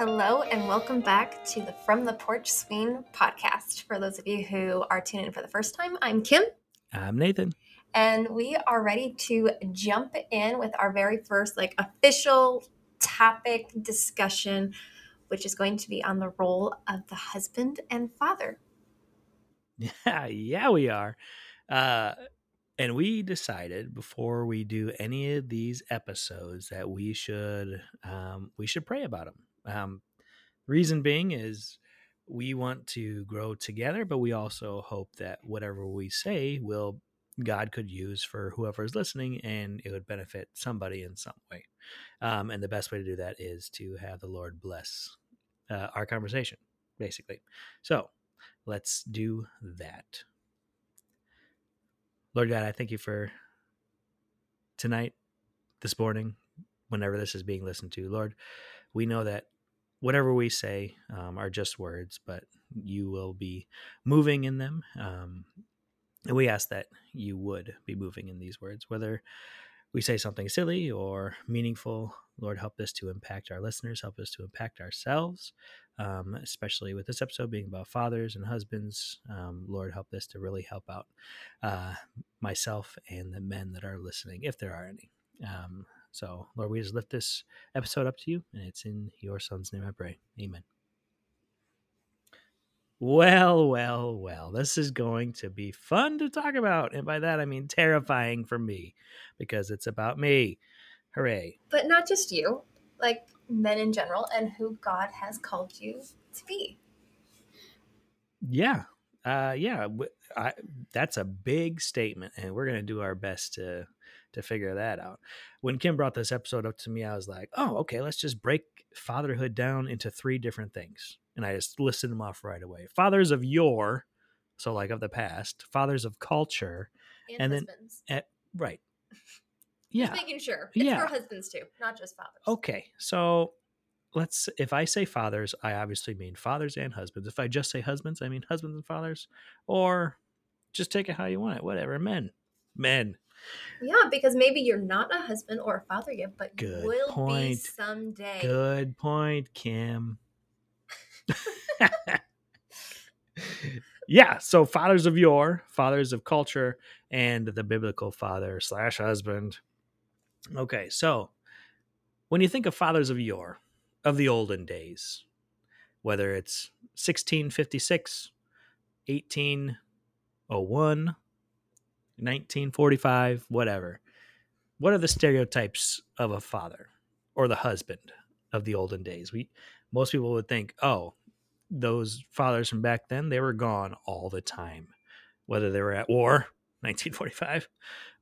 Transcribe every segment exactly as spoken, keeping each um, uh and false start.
Hello and welcome back to the From the Porch Swing podcast. For those of you who are tuning in for the first time, I'm Kim. I'm Nathan. And we are ready to jump in with our very first like official topic discussion, which is going to be on the role of the husband and father. Yeah, yeah, we are. Uh, and we decided before we do any of these episodes that we should um, we should pray about them. Um, reason being is we want to grow together, but we also hope that whatever we say will God could use for whoever is listening, and it would benefit somebody in some way. Um, and the best way to do that is to have the Lord bless uh, our conversation, basically. So let's do that. Lord God, I thank you for tonight, this morning, whenever this is being listened to. Lord, we know that whatever we say um, are just words, but you will be moving in them. Um, and we ask that you would be moving in these words, whether we say something silly or meaningful. Lord, help this to impact our listeners, help us to impact ourselves, um, especially with this episode being about fathers and husbands. Um, Lord, help this to really help out uh, myself and the men that are listening, if there are any. Um, So, Lord, we just lift this episode up to you, and it's in your son's name I pray. Amen. Well, well, well, this is going to be fun to talk about. And by that, I mean terrifying for me, because it's about me. Hooray. But not just you, like men in general, and who God has called you to be. Yeah. Uh, yeah. I, that's a big statement, and we're going to do our best to... to figure that out. When Kim brought this episode up to me, I was like, oh, okay, let's just break fatherhood down into three different things. And I just listed them off right away. Fathers of yore, so like of the past, fathers of culture. And, and husbands. Then, uh, right. Yeah. Just making sure. It's yeah. for husbands too, not just fathers. Okay. So let's, if I say fathers, I obviously mean fathers and husbands. If I just say husbands, I mean husbands and fathers. Or just take it how you want it. Whatever. Men. Men. Yeah, because maybe you're not a husband or a father yet, but you will point. be someday. Good point, Kim. Yeah, so fathers of yore, fathers of culture, and the biblical father slash husband. Okay, so when you think of fathers of yore, of the olden days, whether it's sixteen fifty-six, eighteen oh one, nineteen forty-five, whatever. What are the stereotypes of a father or the husband of the olden days? We most people would think, oh, those fathers from back then, they were gone all the time, whether they were at war, nineteen forty-five,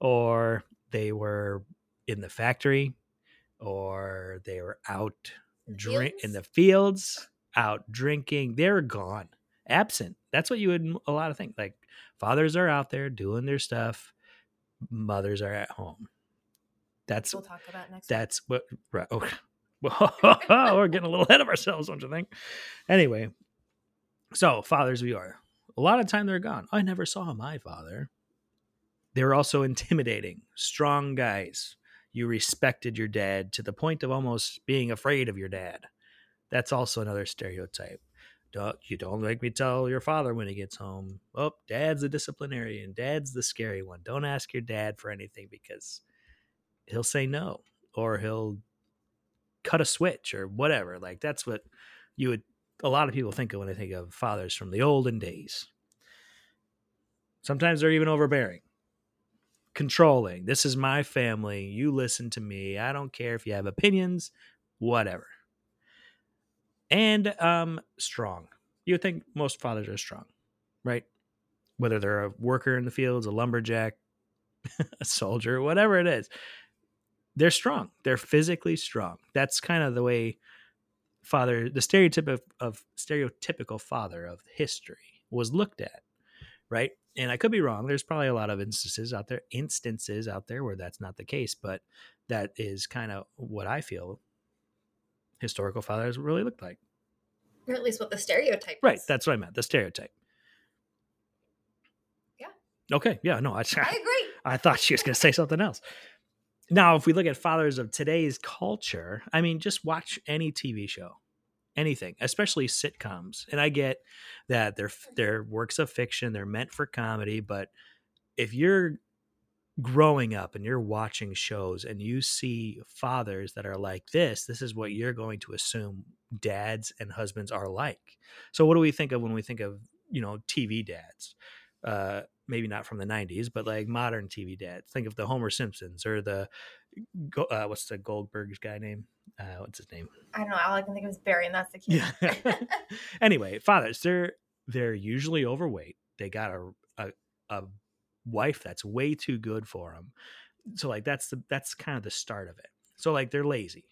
or they were in the factory, or they were out drink in the fields, out drinking. They're gone, absent. That's what you would a lot of think, like. Fathers are out there doing their stuff. Mothers are at home. That's we'll talk about next. That's week. what. Right, okay. We're getting a little ahead of ourselves, don't you think? Anyway, so fathers we are. A lot of time they're gone. I never saw my father. They were also intimidating, strong guys. You respected your dad to the point of almost being afraid of your dad. That's also another stereotype. You don't make me tell your father when he gets home. Oh, dad's a disciplinarian. Dad's the scary one. Don't ask your dad for anything because he'll say no, or he'll cut a switch or whatever. Like that's what you would, a lot of people think of when they think of fathers from the olden days. Sometimes they're even overbearing, controlling. This is my family. You listen to me. I don't care if you have opinions, whatever. And um, strong. You would think most fathers are strong, right? Whether they're a worker in the fields, a lumberjack, a soldier, whatever it is, they're strong. They're physically strong. That's kind of the way father, the stereotype of, of stereotypical father of history was looked at, right? And I could be wrong. There's probably a lot of instances out there, instances out there where that's not the case, but that is kind of what I feel historical fathers really looked like. Or at least what the stereotype is. Right, that's what I meant, the stereotype. Yeah. Okay, yeah, no, I, I agree. I thought she was going to say something else. Now, if we look at fathers of today's culture, I mean, just watch any T V show, anything, especially sitcoms. And I get that they're they're works of fiction, they're meant for comedy, but if you're growing up and you're watching shows and you see fathers that are like this, this is what you're going to assume dads and husbands are like. So what do we think of when we think of, you know, T V dads? Uh, maybe not from the nineties, but like modern T V dads. Think of the Homer Simpsons or the, uh, what's the Goldberg's guy name? Uh, what's his name? I don't know. All I can think of is Barry, and that's the key. Yeah. Anyway, fathers, they're, they're usually overweight. They got a, a, a wife that's way too good for them, so like that's the that's kind of the start of it. So like they're lazy.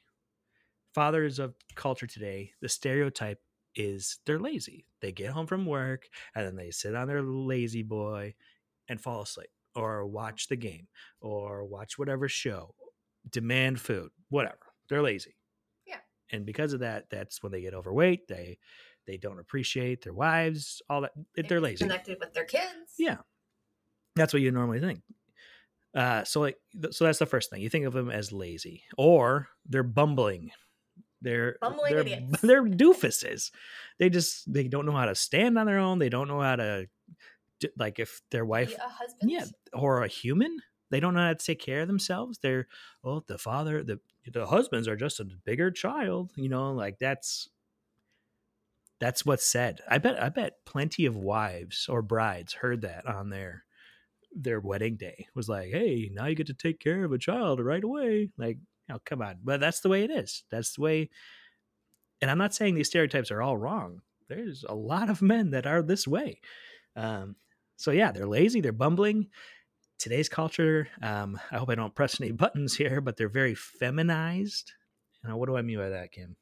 Fathers of culture today, the stereotype is they're lazy. They get home from work and then they sit on their lazy boy and fall asleep or watch the game or watch whatever show, demand food, whatever. They're lazy. Yeah. And because of that, that's when they get overweight. They they don't appreciate their wives, all that. They're, they're lazy. Connected with their kids. Yeah. That's what you normally think. Uh, so like, so that's the first thing. You think of them as lazy, or they're bumbling. They're bumbling they're, idiots. They're doofuses. They just they don't know how to stand on their own. They don't know how to, like, if their wife, a husband, yeah, or a human, they don't know how to take care of themselves. They're oh the father the the husbands are just a bigger child. You know, like that's. That's what's said. I bet I bet plenty of wives or brides heard that on their. their wedding day was like, hey, now you get to take care of a child right away. Like, oh, come on. But that's the way it is. That's the way. And I'm not saying these stereotypes are all wrong. There's a lot of men that are this way. Um, so yeah, they're lazy. They're bumbling. Today's culture. Um, I hope I don't press any buttons here, but they're very feminized. Now, what do I mean by that, Kim?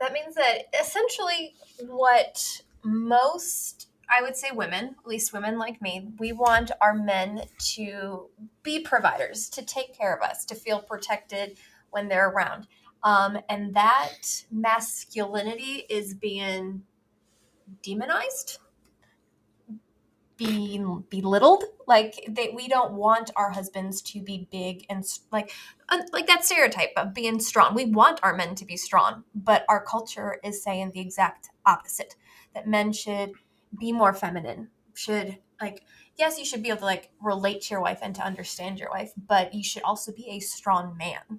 That means that essentially what most I would say women, at least women like me, we want our men to be providers, to take care of us, to feel protected when they're around. Um, and that masculinity is being demonized, being belittled. Like they, we don't want our husbands to be big and like, like that stereotype of being strong. We want our men to be strong, but our culture is saying the exact opposite, that men should be more feminine, should like, yes, you should be able to like relate to your wife and to understand your wife, but you should also be a strong man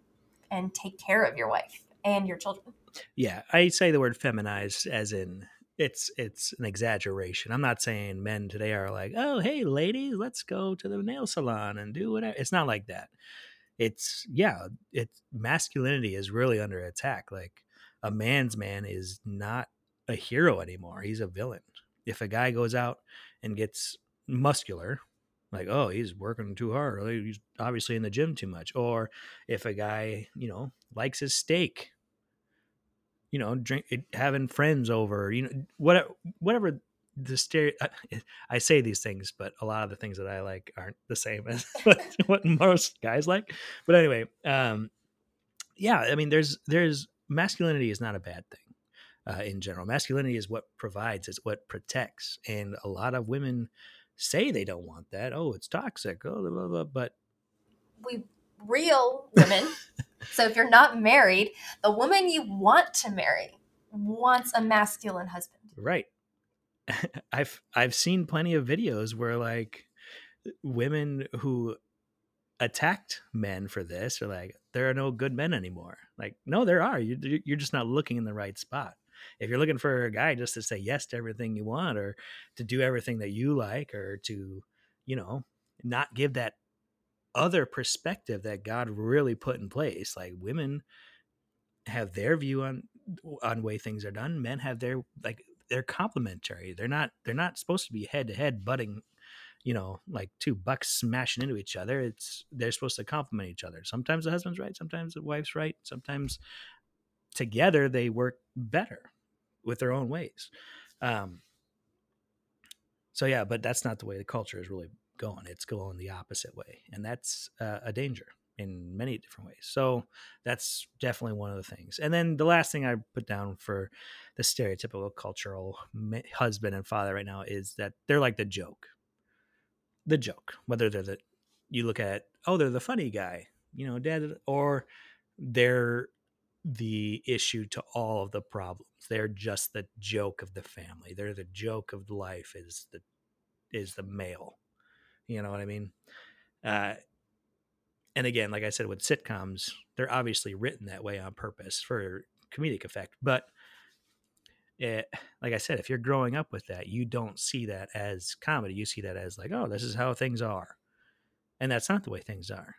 and take care of your wife and your children. Yeah. I say the word feminized as in it's, it's an exaggeration. I'm not saying men today are like, oh, hey ladies, let's go to the nail salon and do whatever. It's not like that. It's yeah. It's masculinity is really under attack. Like a man's man is not a hero anymore. He's a villain. If a guy goes out and gets muscular, like, oh, he's working too hard, or he's obviously in the gym too much. Or if a guy, you know, likes his steak, you know, drink, having friends over, you know, whatever, whatever the stereo, I, I say these things, but a lot of the things that I like aren't the same as what, what most guys like. But anyway, um, yeah, I mean, there's, there's masculinity is not a bad thing. Uh, in general, masculinity is what provides, it's what protects. And a lot of women say they don't want that. Oh, it's toxic. Oh, blah, blah, blah. But we real women. So if you're not married, the woman you want to marry wants a masculine husband. Right. I've, I've seen plenty of videos where like women who attacked men for this are like, there are no good men anymore. Like, no, there are. You, you're just not looking in the right spot. If you're looking for a guy just to say yes to everything you want or to do everything that you like or to, you know, not give that other perspective that God really put in place. Like women have their view on, on way things are done. Men have their, like they're complementary. They're not, they're not supposed to be head to head butting, you know, like two bucks smashing into each other. It's, they're supposed to complement each other. Sometimes the husband's right. Sometimes the wife's right. Sometimes together they work better with their own ways. Um, so yeah, but that's not the way the culture is really going. It's going the opposite way. And that's uh, a danger in many different ways. So that's definitely one of the things. And then the last thing I put down for the stereotypical cultural husband and father right now is that they're like the joke, the joke, whether they're the, you look at, oh, they're the funny guy, you know, dad, or they're the issue to all of the problems. They're just the joke of the family. They're the joke of life is the, is the male. You know what I mean? Uh, and again, like I said, with sitcoms, they're obviously written that way on purpose for comedic effect. But it, like I said, if you're growing up with that, you don't see that as comedy. You see that as like, oh, this is how things are. And that's not the way things are.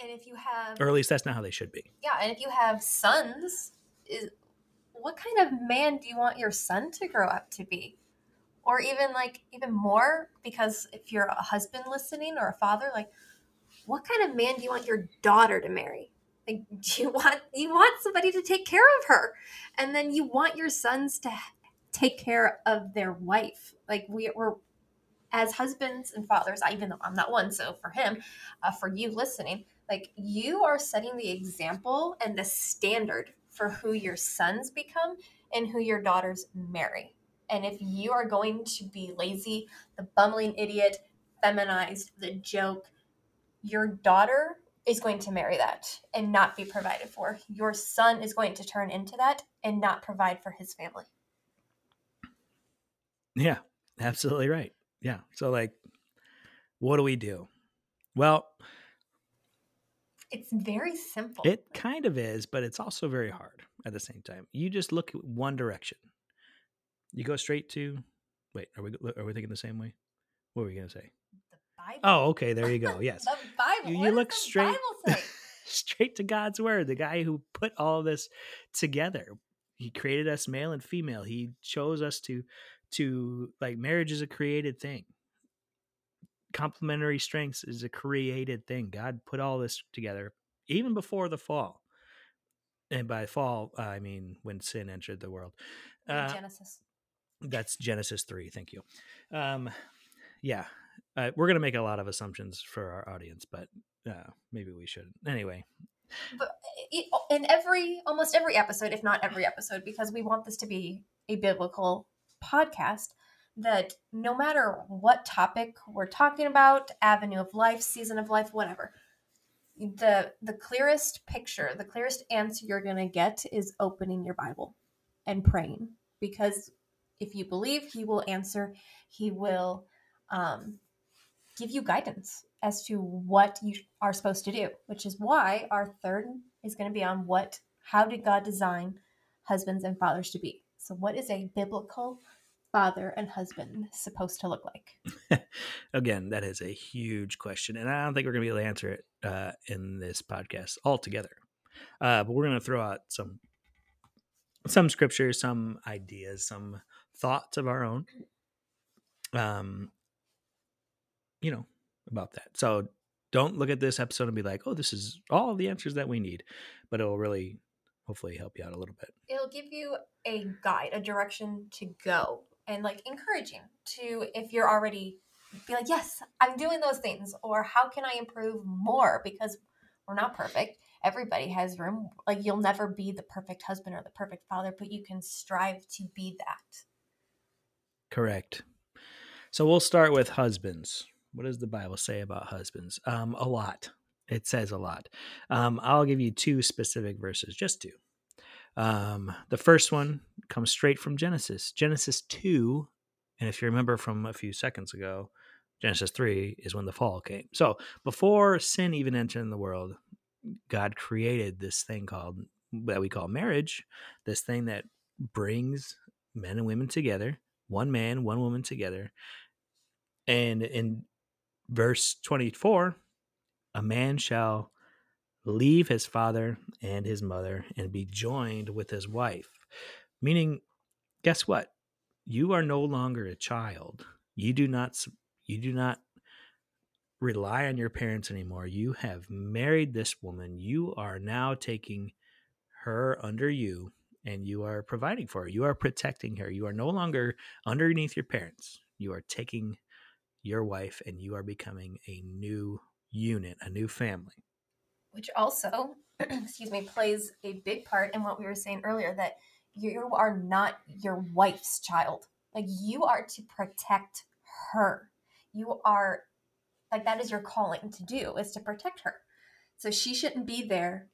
And if you have... Or at least that's not how they should be. Yeah, and if you have sons, is, what kind of man do you want your son to grow up to be? Or even like, even more, because if you're a husband listening or a father, like, what kind of man do you want your daughter to marry? Like, do you want, you want somebody to take care of her? And then you want your sons to take care of their wife. Like, we, we're... As husbands and fathers, even though I'm not one, so for him, uh, for you listening, like you are setting the example and the standard for who your sons become and who your daughters marry. And if you are going to be lazy, the bumbling idiot, feminized, the joke, your daughter is going to marry that and not be provided for. Your son is going to turn into that and not provide for his family. Yeah, absolutely right. Yeah. So like, what do we do? Well, it's very simple. It kind of is, but it's also very hard at the same time. You just look at one direction. You go straight to, wait, are we are we thinking the same way? What were we going to say? The Bible. Oh, okay. There you go. Yes. The Bible. You, you look straight, Bible straight to God's word. The guy who put all this together. He created us male and female. He chose us to to like marriage is a created thing. Complementary strengths is a created thing. God put all this together even before the fall. And by fall, I mean, when sin entered the world, uh, Genesis, that's Genesis three. Thank you. Um, yeah. Uh, we're going to make a lot of assumptions for our audience, but uh, maybe we shouldn't anyway. But in every, almost every episode, if not every episode, because we want this to be a biblical podcast, that no matter what topic we're talking about, avenue of life, season of life, whatever, the the clearest picture, the clearest answer you're going to get is opening your Bible and praying. Because if you believe, he will answer, he will um, give you guidance as to what you are supposed to do, which is why our third is going to be on what, how did God design husbands and fathers to be? So what is a biblical father and husband supposed to look like? Again, that is a huge question. And I don't think we're going to be able to answer it uh, in this podcast altogether. Uh, but we're going to throw out some some scriptures, some ideas, some thoughts of our own, um, you know, about that. So don't look at this episode and be like, oh, this is all the answers that we need. But it will really... hopefully help you out a little bit. It'll give you a guide, a direction to go, and like encouraging to, if you're already be like, yes, I'm doing those things, or how can I improve more? Because we're not perfect. Everybody has room. Like, you'll never be the perfect husband or the perfect father, but you can strive to be that. Correct. So we'll start with husbands. What does the Bible say about husbands? Um, a lot. It says a lot. Um, I'll give you two specific verses, just two. Um, the first one comes straight from Genesis. Genesis two, and if you remember from a few seconds ago, Genesis three is when the fall came. So before sin even entered in the world, God created this thing called, that we call marriage, this thing that brings men and women together, one man, one woman together. And in verse twenty-four, a man shall leave his father and his mother and be joined with his wife. Meaning, guess what? You are no longer a child. You do not, you do not rely on your parents anymore. You have married this woman. You are now taking her under you, and you are providing for her. You are protecting her. You are no longer underneath your parents. You are taking your wife, and you are becoming a new unit, a new family. Which also, excuse me, plays a big part in what we were saying earlier, that you are not your wife's child. Like, you are to protect her. You are, like, that is your calling to do, is to protect her. So she shouldn't be there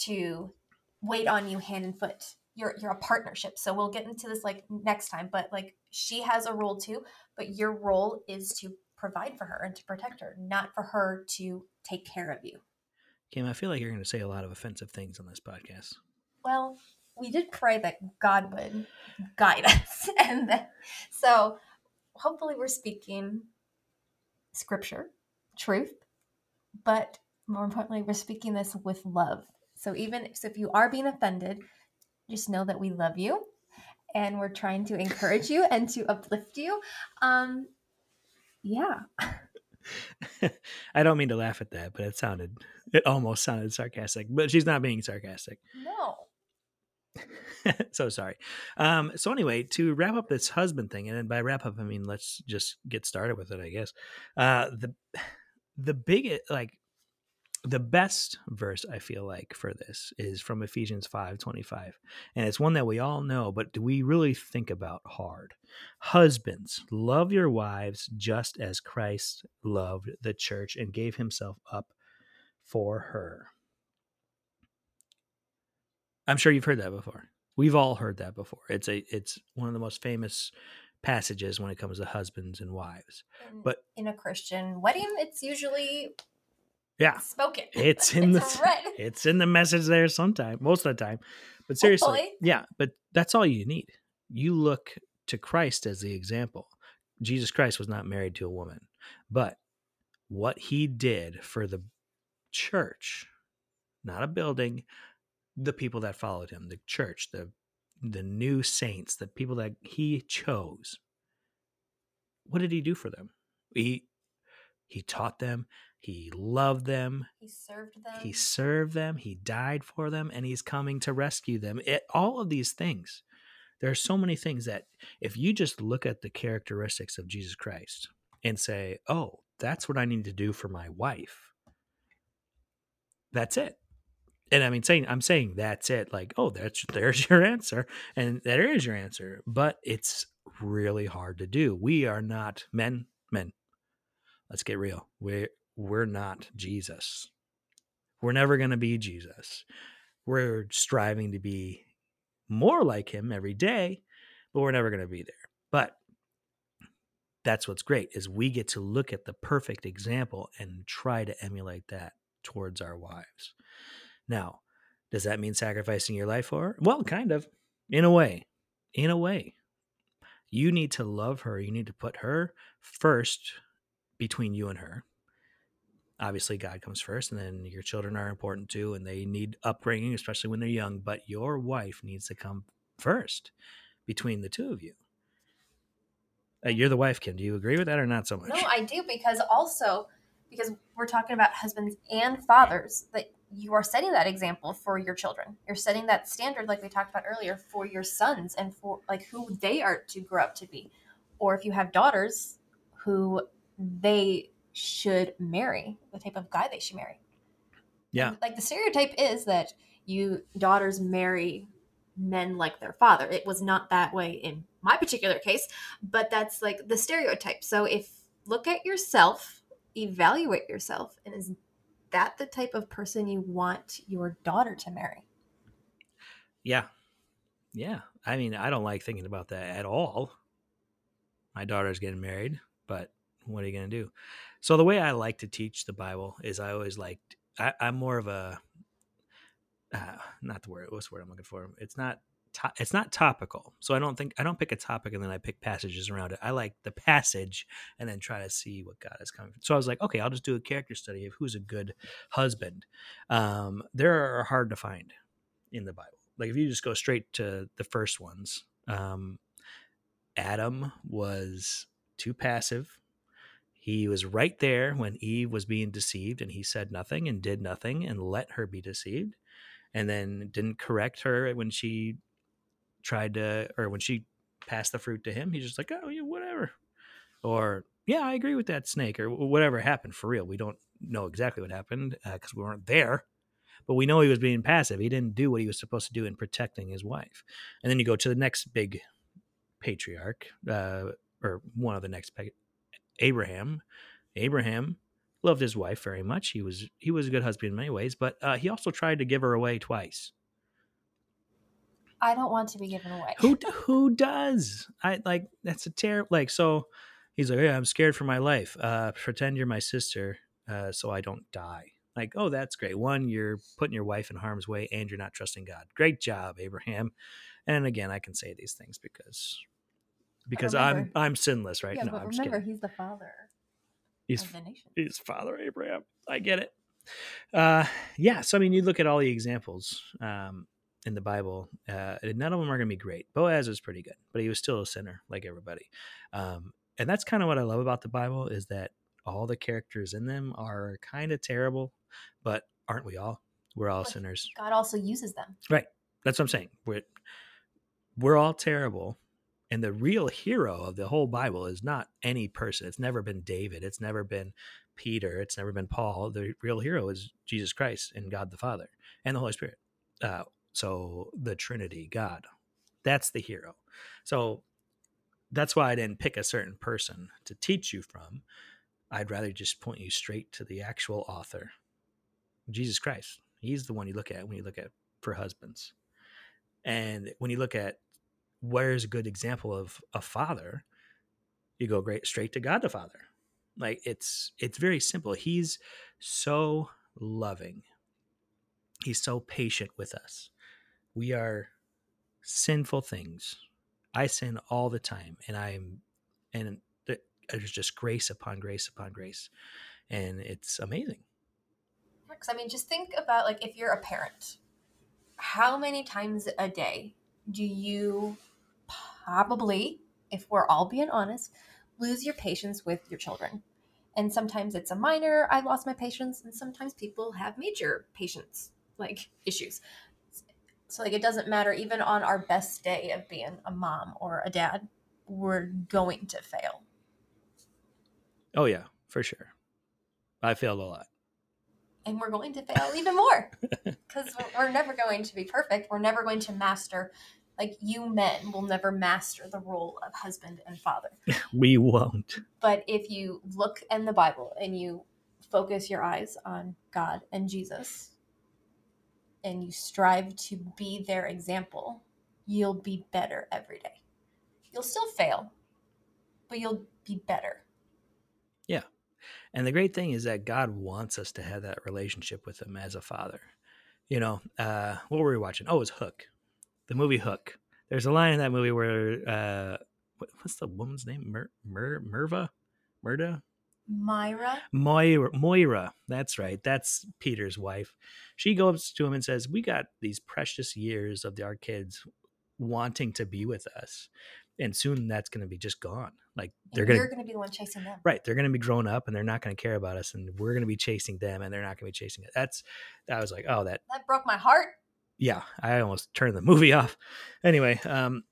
to weight on you hand and foot. You're you're a partnership. So we'll get into this like next time, but like she has a role too, but your role is to provide for her and to protect her, not for her to take care of you. Kim, I feel like you're going to say a lot of offensive things on this podcast. Well, we did pray that God would guide us. And then, so hopefully we're speaking scripture, truth, but more importantly, we're speaking this with love. So even if, so if you are being offended, just know that we love you and we're trying to encourage you and to uplift you. Um, yeah. I don't mean to laugh at that, but it sounded, it almost sounded sarcastic, but she's not being sarcastic. No. So sorry. Um, so anyway, to wrap up this husband thing, and by wrap up, I mean, let's just get started with it, I guess. Uh, the, the biggest, like the best verse I feel like for this is from Ephesians five twenty-five. And it's one that we all know, but do we really think about hard? Husbands, love your wives just as Christ loved the church and gave himself up for her. I'm sure you've heard that before. We've all heard that before. It's a it's one of the most famous passages when it comes to husbands and wives. In, but in a Christian wedding, it's usually yeah spoken. It's in it's the read. It's in the message there sometime, most of the time. But seriously, Hopefully. yeah. But that's all you need. You look to Christ as the example. Jesus Christ was not married to a woman, but what he did for the church, not a building. The people that followed him, the church, the the new saints, the people that he chose. What did he do for them? He he taught them. He loved them. He served them. He served them. He died for them, and he's coming to rescue them. It, all of these things. There are so many things that if you just look at the characteristics of Jesus Christ and say, oh, that's what I need to do for my wife. That's it. And I mean, saying I'm saying that's it. Like, oh, that's there's your answer, and there is your answer. But it's really hard to do. We are not men. Men, let's get real. We're we're not Jesus. We're never going to be Jesus. We're striving to be more like him every day, but we're never going to be there. But that's what's great is we get to look at the perfect example and try to emulate that towards our wives. Now, does that mean sacrificing your life for her? Well, kind of, in a way, in a way. You need to love her. You need to put her first between you and her. Obviously, God comes first, and then your children are important too, and they need upbringing, especially when they're young. But your wife needs to come first between the two of you. Uh, you're the wife, Kim. Do you agree with that or not so much? No, I do, because also, because we're talking about husbands and fathers, that you are setting that example for your children. You're setting that standard, like we talked about earlier, for your sons and for like who they are to grow up to be. Or if you have daughters, who they should marry, the type of guy they should marry. Yeah. And, like, the stereotype is that you daughters marry men like their father. It was not that way in my particular case, but that's like the stereotype. So if look at yourself, evaluate yourself, and is that the type of person you want your daughter to marry? Yeah. Yeah. I mean, I don't like thinking about that at all. My daughter's getting married, but what are you going to do? So the way I like to teach the Bible is I always liked, I, I'm more of a, uh, not the word, what's the word I'm looking for? It's not, to, it's not topical. So I don't think, I don't pick a topic and then I pick passages around it. I like the passage and then try to see what God is coming from. So I was like, okay, I'll just do a character study of who's a good husband. Um, there are hard to find in the Bible. Like if you just go straight to the first ones, um, Adam was too passive. He was right there when Eve was being deceived, and he said nothing and did nothing and let her be deceived, and then didn't correct her when she tried to, or when she passed the fruit to him. He's just like, oh, yeah, whatever. Or, yeah, I agree with that snake, or whatever happened for real. We don't know exactly what happened because uh, we weren't there, but we know he was being passive. He didn't do what he was supposed to do in protecting his wife. And then you go to the next big patriarch, uh, or one of the next patriarchs. Abraham, Abraham loved his wife very much. He was he was a good husband in many ways, but uh, he also tried to give her away twice. I don't want to be given away. Who who does? I like that's a terrible. Like so, he's like, yeah, hey, I'm scared for my life. Uh, pretend you're my sister, uh, so I don't die. Like, oh, that's great. One, you're putting your wife in harm's way, and you're not trusting God. Great job, Abraham. And again, I can say these things because because I'm I'm sinless, right? Yeah, no, but I'm remember, he's the father. He's of the nation. He's Father Abraham. I get it. Uh, yeah. So I mean, you look at all the examples. Um, in the Bible, uh, none of them are going to be great. Boaz was pretty good, but he was still a sinner like everybody. Um, and that's kind of what I love about the Bible is that all the characters in them are kind of terrible, but aren't we all? We're all but sinners. God also uses them. Right. That's what I'm saying. We're, we're all terrible. And the real hero of the whole Bible is not any person. It's never been David. It's never been Peter. It's never been Paul. The real hero is Jesus Christ and God the Father and the Holy Spirit. Uh, So the Trinity, God, that's the hero. So that's why I didn't pick a certain person to teach you from. I'd rather just point you straight to the actual author, Jesus Christ. He's the one you look at when you look at for husbands. And when you look at where's a good example of a father, you go great straight to God the Father. Like it's it's very simple. He's so loving. He's so patient with us. We are sinful things. I sin all the time, and I'm, and there's just grace upon grace upon grace, and it's amazing. Because I mean, just think about like if you're a parent, how many times a day do you probably, if we're all being honest, lose your patience with your children? And sometimes it's a minor, I lost my patience, and sometimes people have major patience like issues. So like it doesn't matter. Even on our best day of being a mom or a dad, we're going to fail. Oh yeah, for sure. I failed a lot. And we're going to fail even more because we're never going to be perfect. We're never going to master, like you men will never master the role of husband and father. We won't. But if you look in the Bible and you focus your eyes on God and Jesus, and you strive to be their example, you'll be better every day. You'll still fail, but you'll be better. Yeah. And the great thing is that God wants us to have that relationship with him as a father. You know, uh, what were we watching? Oh, it was Hook, the movie Hook. There's a line in that movie where, uh, what, what's the woman's name? Mer, Mer, Merva? Murda? Myra? Moira. Moira. That's right. That's Peter's wife. She goes to him and says, we got these precious years of our kids wanting to be with us. And soon that's going to be just gone. Like they're going to be the one chasing them. Right. They're going to be grown up and they're not going to care about us. And we're going to be chasing them and they're not going to be chasing us. That's, I was like, oh, that, that broke my heart. Yeah. I almost turned the movie off. Anyway. Um,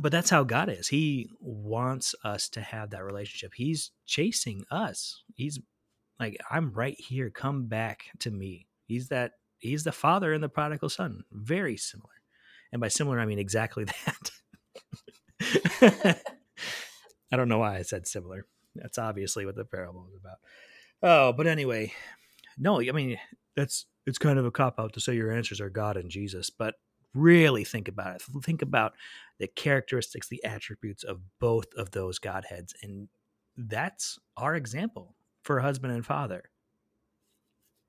But that's how God is. He wants us to have that relationship. He's chasing us. He's like, I'm right here. Come back to me. He's that. He's the father and the prodigal son. Very similar. And by similar, I mean exactly that. I don't know why I said similar. That's obviously what the parable is about. Oh, but anyway, no, I mean, that's it's kind of a cop-out to say your answers are God and Jesus, but really think about it. Think about the characteristics, the attributes of both of those Godheads. And that's our example for husband and father.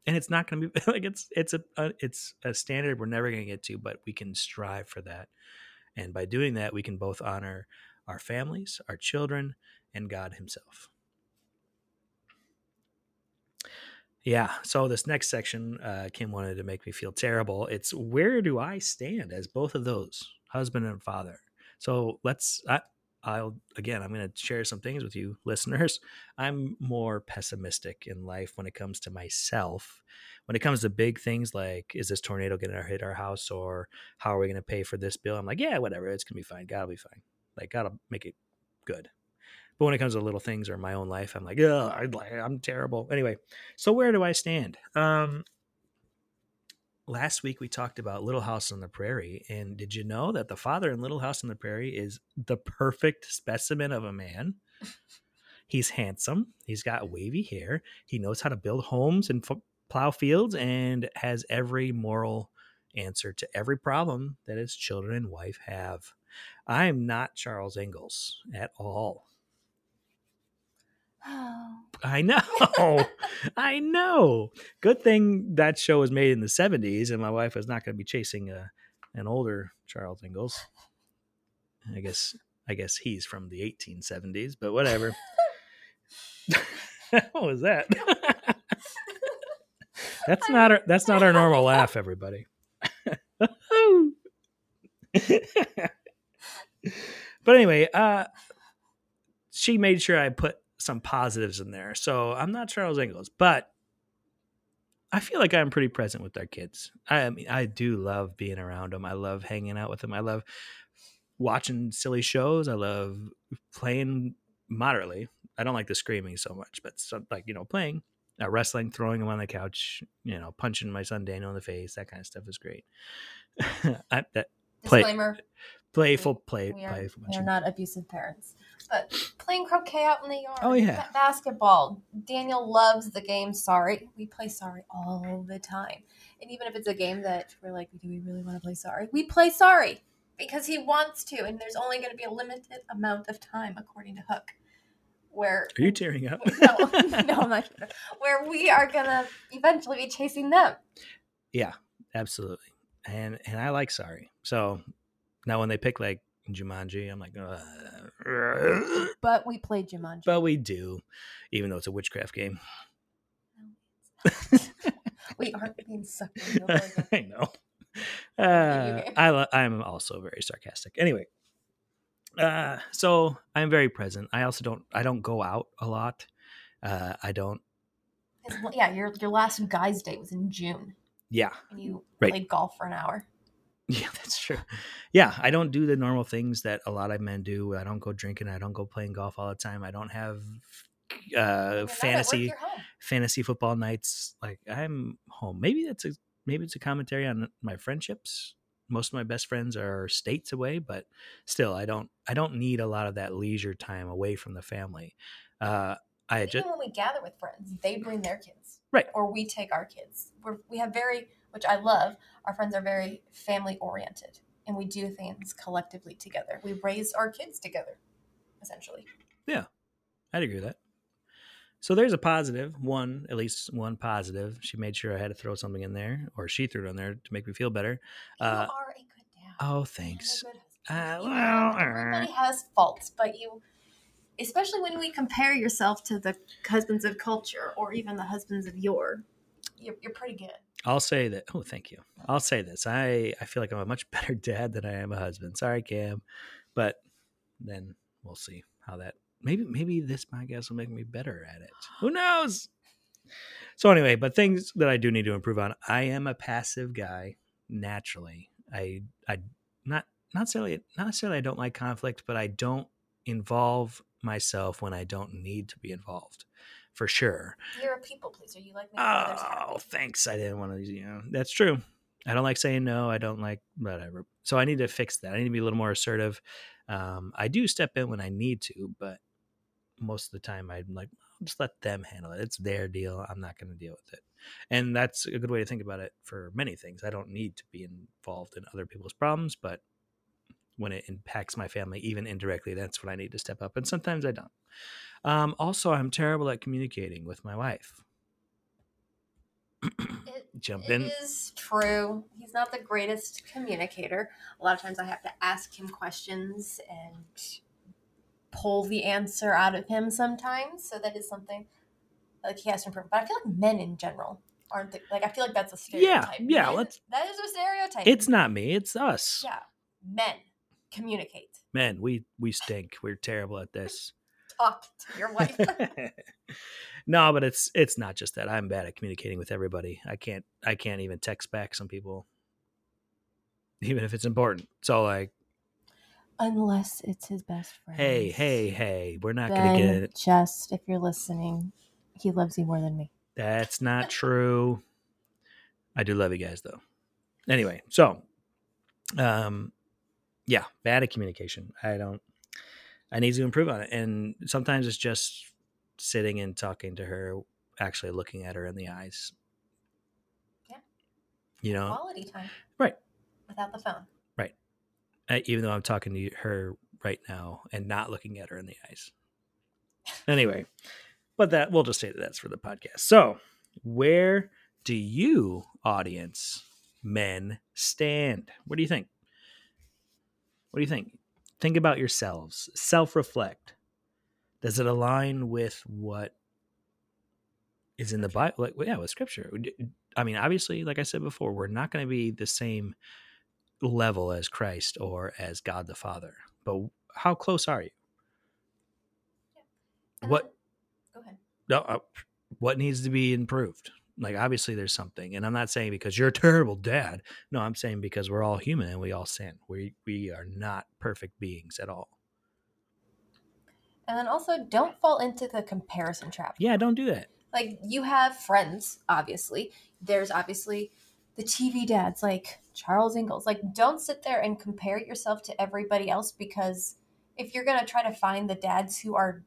And it's not going to be like, it's, it's a, a, it's a standard we're never going to get to, but we can strive for that. And by doing that, we can both honor our families, our children, and God himself. Yeah. So this next section, uh, Kim wanted to make me feel terrible. It's where do I stand as both of those, husband and father? So let's, I, I'll, again, I'm going to share some things with you listeners. I'm more pessimistic in life when it comes to myself, when it comes to big things like, is this tornado going to hit our house or how are we going to pay for this bill? I'm like, yeah, whatever. It's going to be fine. God will be fine. Like God will make it good. But when it comes to little things or my own life, I'm like, oh, I'm terrible. Anyway, so where do I stand? Um, last week we talked about Little House on the Prairie. And did you know that the father in Little House on the Prairie is the perfect specimen of a man? He's handsome. He's got wavy hair. He knows how to build homes and f- plow fields and has every moral answer to every problem that his children and wife have. I am not Charles Ingalls at all. Oh. I know. I know. Good thing that show was made in the seventies and my wife was not going to be chasing a, an older Charles Ingalls. I guess I guess he's from the eighteen seventies, but whatever. What was that? That's not our, that's not our normal laugh, everybody. But anyway, uh, she made sure I put some positives in there. So I'm not Charles Ingalls, but I feel like I'm pretty present with our kids. I mean, I do love being around them. I love hanging out with them. I love watching silly shows. I love playing moderately. I don't like the screaming so much, but some, like, you know, playing, uh, wrestling, throwing him on the couch, you know, punching my son Daniel in the face. That kind of stuff is great. I, that play, Disclaimer. Playful, play, we are, playful. We are not abusive parents. But playing croquet out in the yard. Oh, yeah. Basketball. Daniel loves the game Sorry. We play Sorry all the time. And even if it's a game that we're like, do we really want to play Sorry? We play Sorry because he wants to. And there's only going to be a limited amount of time, according to Hook. Where Are you tearing up? No, no, I'm not. Where we are going to eventually be chasing them. Yeah, absolutely. And and I like Sorry. So now when they pick like Jumanji, I'm like, uh, but we play Jumanji. But we do, even though it's a witchcraft game. We aren't being sucked in. I know. Uh, I lo- I'm also very sarcastic. Anyway. Uh, so I'm very present. I also don't, I don't go out a lot. Uh, I don't. Yeah. Your, your last guys date was in June. Yeah. And you right. played golf for an hour. Yeah, that's true. Yeah. I don't do the normal things that a lot of men do. I don't go drinking. I don't go playing golf all the time. I don't have, uh, fantasy, fantasy football nights. Like I'm home. Maybe that's a, maybe it's a commentary on my friendships. Most of my best friends are states away, but still, I don't, I don't need a lot of that leisure time away from the family. Uh, I Even just, when we gather with friends, they bring their kids, right? Or we take our kids. We're, we have very, which I love. Our friends are very family oriented, and we do things collectively together. We raise our kids together, essentially. Yeah, I'd agree with that. So there's a positive one, at least one positive. She made sure I had to throw something in there, or she threw it in there to make me feel better. You uh, are a good dad. Oh, thanks. Uh, well, everybody has faults, but you, especially when we compare yourself to the husbands of culture or even the husbands of your, you're, you're pretty good. I'll say that. Oh, thank you. I'll say this. I, I feel like I'm a much better dad than I am a husband. Sorry, Kim. But then we'll see how that. Maybe maybe this podcast will make me better at it. Who knows? So anyway, but things that I do need to improve on. I am a passive guy naturally. I I not not necessarily not necessarily I don't like conflict, but I don't involve myself when I don't need to be involved, for sure. You're a people pleaser. You like making others happy. Oh, thanks. I didn't want to. You know, that's true. I don't like saying no. I don't like whatever. So I need to fix that. I need to be a little more assertive. Um, I do step in when I need to, but most of the time I'm like, I'll just let them handle it. It's their deal. I'm not going to deal with it. And that's a good way to think about it for many things. I don't need to be involved in other people's problems, but when it impacts my family, even indirectly, that's when I need to step up. And sometimes I don't. Um, also, I'm terrible at communicating with my wife. It, Jump in. It is true. He's not the greatest communicator. A lot of times I have to ask him questions and pull the answer out of him sometimes. So that is something like he has to improve. But I feel like men in general aren't the, like, I feel like that's a stereotype. Yeah. Yeah. Let's, that is a stereotype. It's not me. It's us. Yeah. Men communicate. Men, we, we stink. We're terrible at this. Talk to your wife. No, but it's it's not just that. I'm bad at communicating with everybody. I can't I can't even text back some people, even if it's important. So like, unless it's his best friend. Hey, hey, hey, we're not going to get it. Just if you're listening, he loves you more than me. That's not true. I do love you guys though. Anyway, so um, yeah, bad at communication. I don't. I need to improve on it. And sometimes it's just sitting and talking to her, actually looking at her in the eyes. Yeah. You know, quality time. Right. without the phone. Right. Uh, even though I'm talking to her right now and not looking at her in the eyes. Anyway, but that we'll just say that that's for the podcast. So where do you, audience, men, stand? What do you think? What do you think? Think about yourselves. Self-reflect. Does it align with what is in the Bible? Like, yeah, with Scripture. I mean, obviously, like I said before, we're not going to be the same level as Christ or as God the Father. But how close are you? Yeah. What? Go ahead. No. Uh, what needs to be improved? Like, obviously, there's something. And I'm not saying because you're a terrible dad. No, I'm saying because we're all human and we all sin. We we are not perfect beings at all. And then also, don't fall into the comparison trap. Yeah, don't do that. Like, you have friends, obviously. There's obviously the T V dads, like Charles Ingalls. Like, don't sit there and compare yourself to everybody else, because if you're going to try to find the dads who are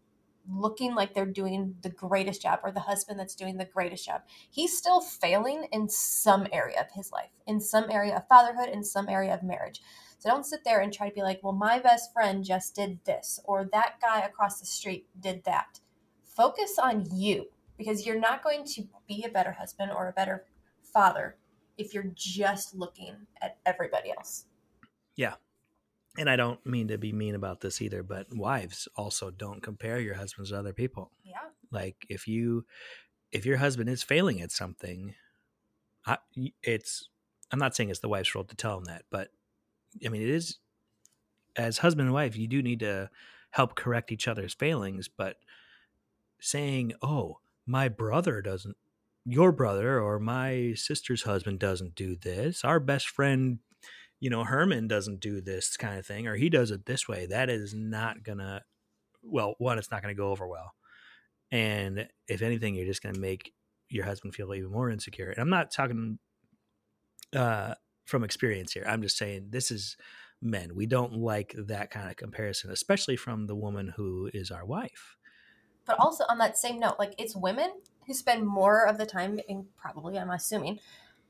looking like they're doing the greatest job, or the husband that's doing the greatest job, he's still failing in some area of his life, in some area of fatherhood, in some area of marriage. So don't sit there and try to be like, well, my best friend just did this, or that guy across the street did that. Focus on you, because you're not going to be a better husband or a better father if you're just looking at everybody else. Yeah. And I don't mean to be mean about this either, but wives, also don't compare your husbands to other people. Yeah. Like if you, if your husband is failing at something, I, it's, I'm not saying it's the wife's role to tell him that, but I mean, it is, as husband and wife, you do need to help correct each other's failings, but saying, oh, my brother doesn't, your brother or my sister's husband doesn't do this, our best friend, you know, Herman doesn't do this kind of thing, or he does it this way. That is not going to, well, one, it's not going to go over well. And if anything, you're just going to make your husband feel even more insecure. And I'm not talking uh, from experience here. I'm just saying this is men. We don't like that kind of comparison, especially from the woman who is our wife. But also on that same note, like it's women who spend more of the time, in probably, I'm assuming,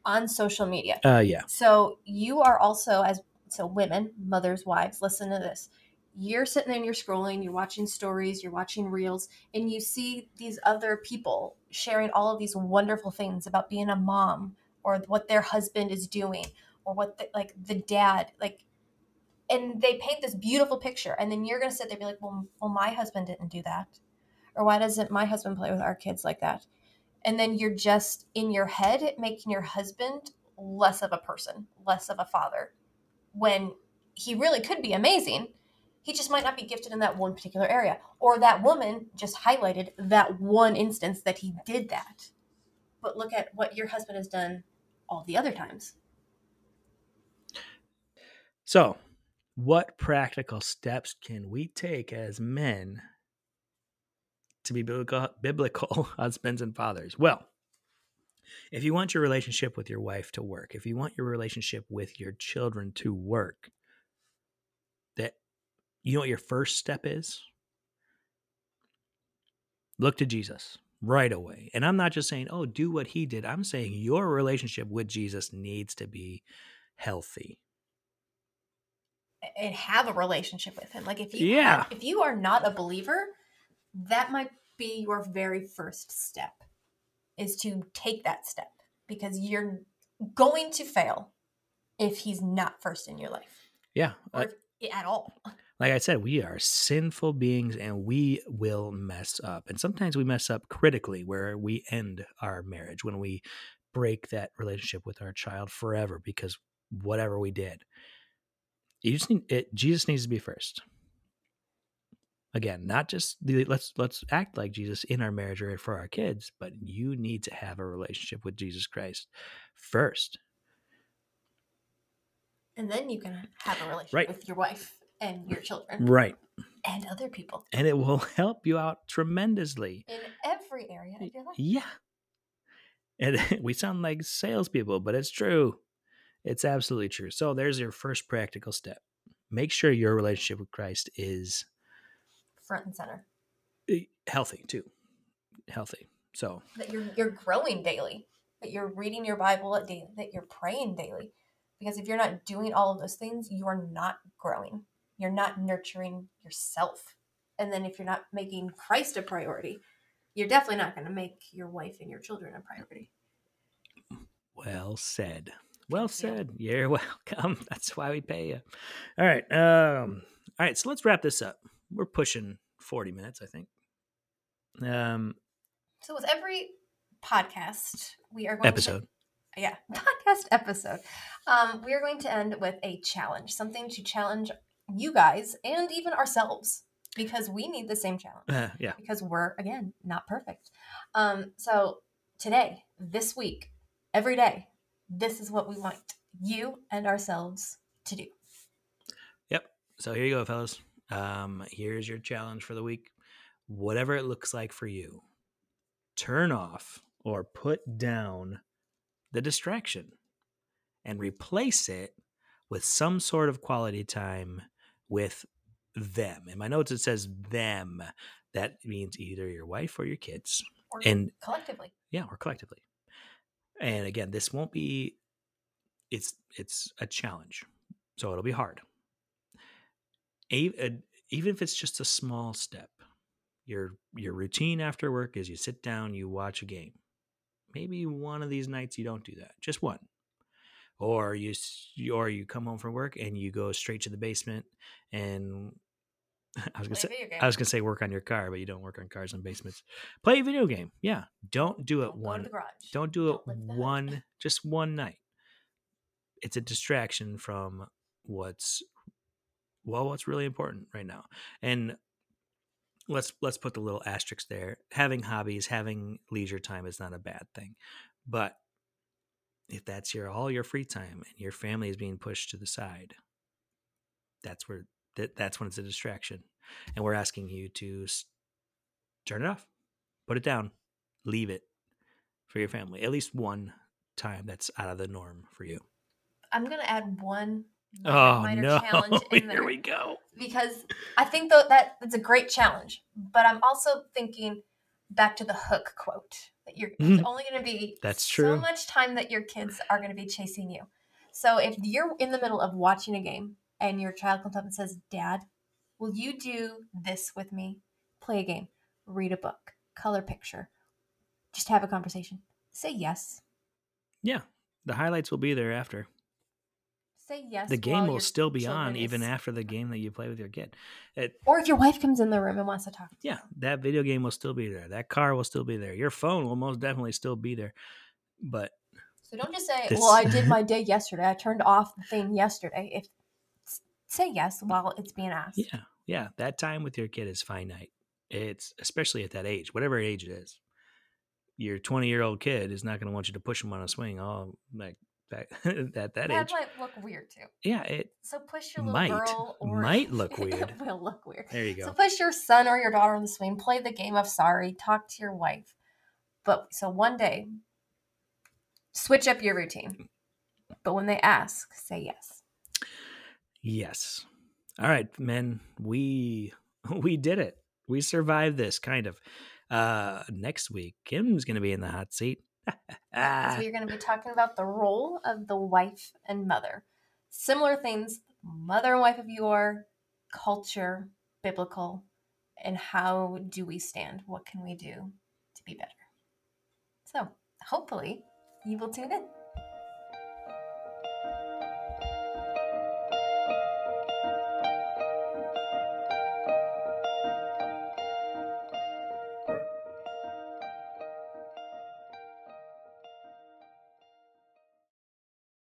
on social media. Uh, yeah. So you are also, as so women, mothers, wives, listen to this. You're sitting there and you're scrolling, you're watching stories, you're watching reels, and you see these other people sharing all of these wonderful things about being a mom, or what their husband is doing, or what the, like the dad, like, and they paint this beautiful picture. And then you're going to sit there and be like, well, well, my husband didn't do that. Or why doesn't my husband play with our kids like that? And then you're just in your head making your husband less of a person, less of a father, when he really could be amazing. He just might not be gifted in that one particular area. Or that woman just highlighted that one instance that he did that. But look at what your husband has done all the other times. So, what practical steps can we take as men to be biblical, biblical husbands and fathers? Well, if you want your relationship with your wife to work, if you want your relationship with your children to work, that, you know what your first step is? Look to Jesus right away. And I'm not just saying, oh, do what he did. I'm saying your relationship with Jesus needs to be healthy. And have a relationship with him. Like if you, yeah. if you are not a believer, that might be your very first step, is to take that step, because you're going to fail if he's not first in your life. Yeah. Like, at all. Like I said, we are sinful beings and we will mess up. And sometimes we mess up critically, where we end our marriage, when we break that relationship with our child forever because whatever we did. You just need, it, Jesus needs to be first. Again, not just the, let's let's act like Jesus in our marriage or for our kids, but you need to have a relationship with Jesus Christ first. And then you can have a relationship right. with your wife and your children. Right. And other people. And it will help you out tremendously. In every area of your life. Yeah. And we sound like salespeople, but it's true. It's absolutely true. So there's your first practical step. Make sure your relationship with Christ is front and center. Healthy too. Healthy. So that you're you're growing daily, that you're reading your Bible daily, that you're praying daily, Because if you're not doing all of those things, you are not growing. You're not nurturing yourself. And then if you're not making Christ a priority, you're definitely not going to make your wife and your children a priority. Well said. Well said. Yeah. You're welcome. That's why we pay you. All right. Um, all right. So let's wrap this up. We're pushing forty minutes, I think. Um. So with every podcast, we are going episode. to... Yeah, podcast episode. Um, we are going to end with a challenge, something to challenge you guys and even ourselves, because we need the same challenge. Uh, yeah. Because we're, again, not perfect. Um, so today, this week, every day, this is what we want you and ourselves to do. Yep. So here you go, fellas. Um, here's your challenge for the week. Whatever it looks like for you, turn off or put down the distraction and replace it with some sort of quality time with them. In my notes, it says them. That means either your wife or your kids. Or and collectively. Yeah, or collectively. And again, this won't be, it's it's a challenge. So it'll be hard. Even if it's just a small step. Your your routine after work is you sit down, you watch a game. Maybe one of these nights you don't do that. Just one. Or you or you come home from work and you go straight to the basement and I was going to say I was going to say work on your car, but you don't work on cars in basements. Play a video game. Yeah, don't do it one. Don't do it one just one night. It's a distraction from what's well what's really important right now. And Let's let's put the little asterisk there. Having hobbies, having leisure time is not a bad thing. But if that's your all your free time and your family is being pushed to the side, that's where that, that's when it's a distraction. And we're asking you to turn it off, put it down, leave it for your family. At least one time that's out of the norm for you. I'm going to add one Oh no! Challenge in there. Here we go. Because I think though that that's a great challenge, but I'm also thinking back to the Hook quote that you're mm. it's only going to be that's true. So much time that your kids are going to be chasing you. So if you're in the middle of watching a game and your child comes up and says, "Dad, will you do this with me? Play a game, read a book, color picture, just have a conversation." Say yes. Yeah, the highlights will be there after. Say yes. The game will still be on is. even after the game that you play with your kid. It, or if your wife comes in the room and wants to talk to yeah, you. Yeah, that video game will still be there. That car will still be there. Your phone will most definitely still be there. But so don't just say, this... well, I did my day yesterday. I turned off the thing yesterday. If Say yes while it's being asked. Yeah, yeah. That time with your kid is finite. It's especially at that age, whatever age it is. Your twenty-year-old kid is not going to want you to push him on a swing all like. Back at that, that age might look weird too. Yeah, it so push your little might, girl or might look weird. It will look weird. There you go. So push your son or your daughter on the swing. Play the game of sorry. Talk to your wife. But so one day, switch up your routine. But when they ask, say yes. Yes. All right, men. We we did it. We survived this kind of. Uh, next week, Kim's going to be in the hot seat. So you're going to be talking about the role of the wife and mother. Similar things, mother and wife of your culture, biblical, and how do we stand? What can we do to be better? So hopefully you will tune in.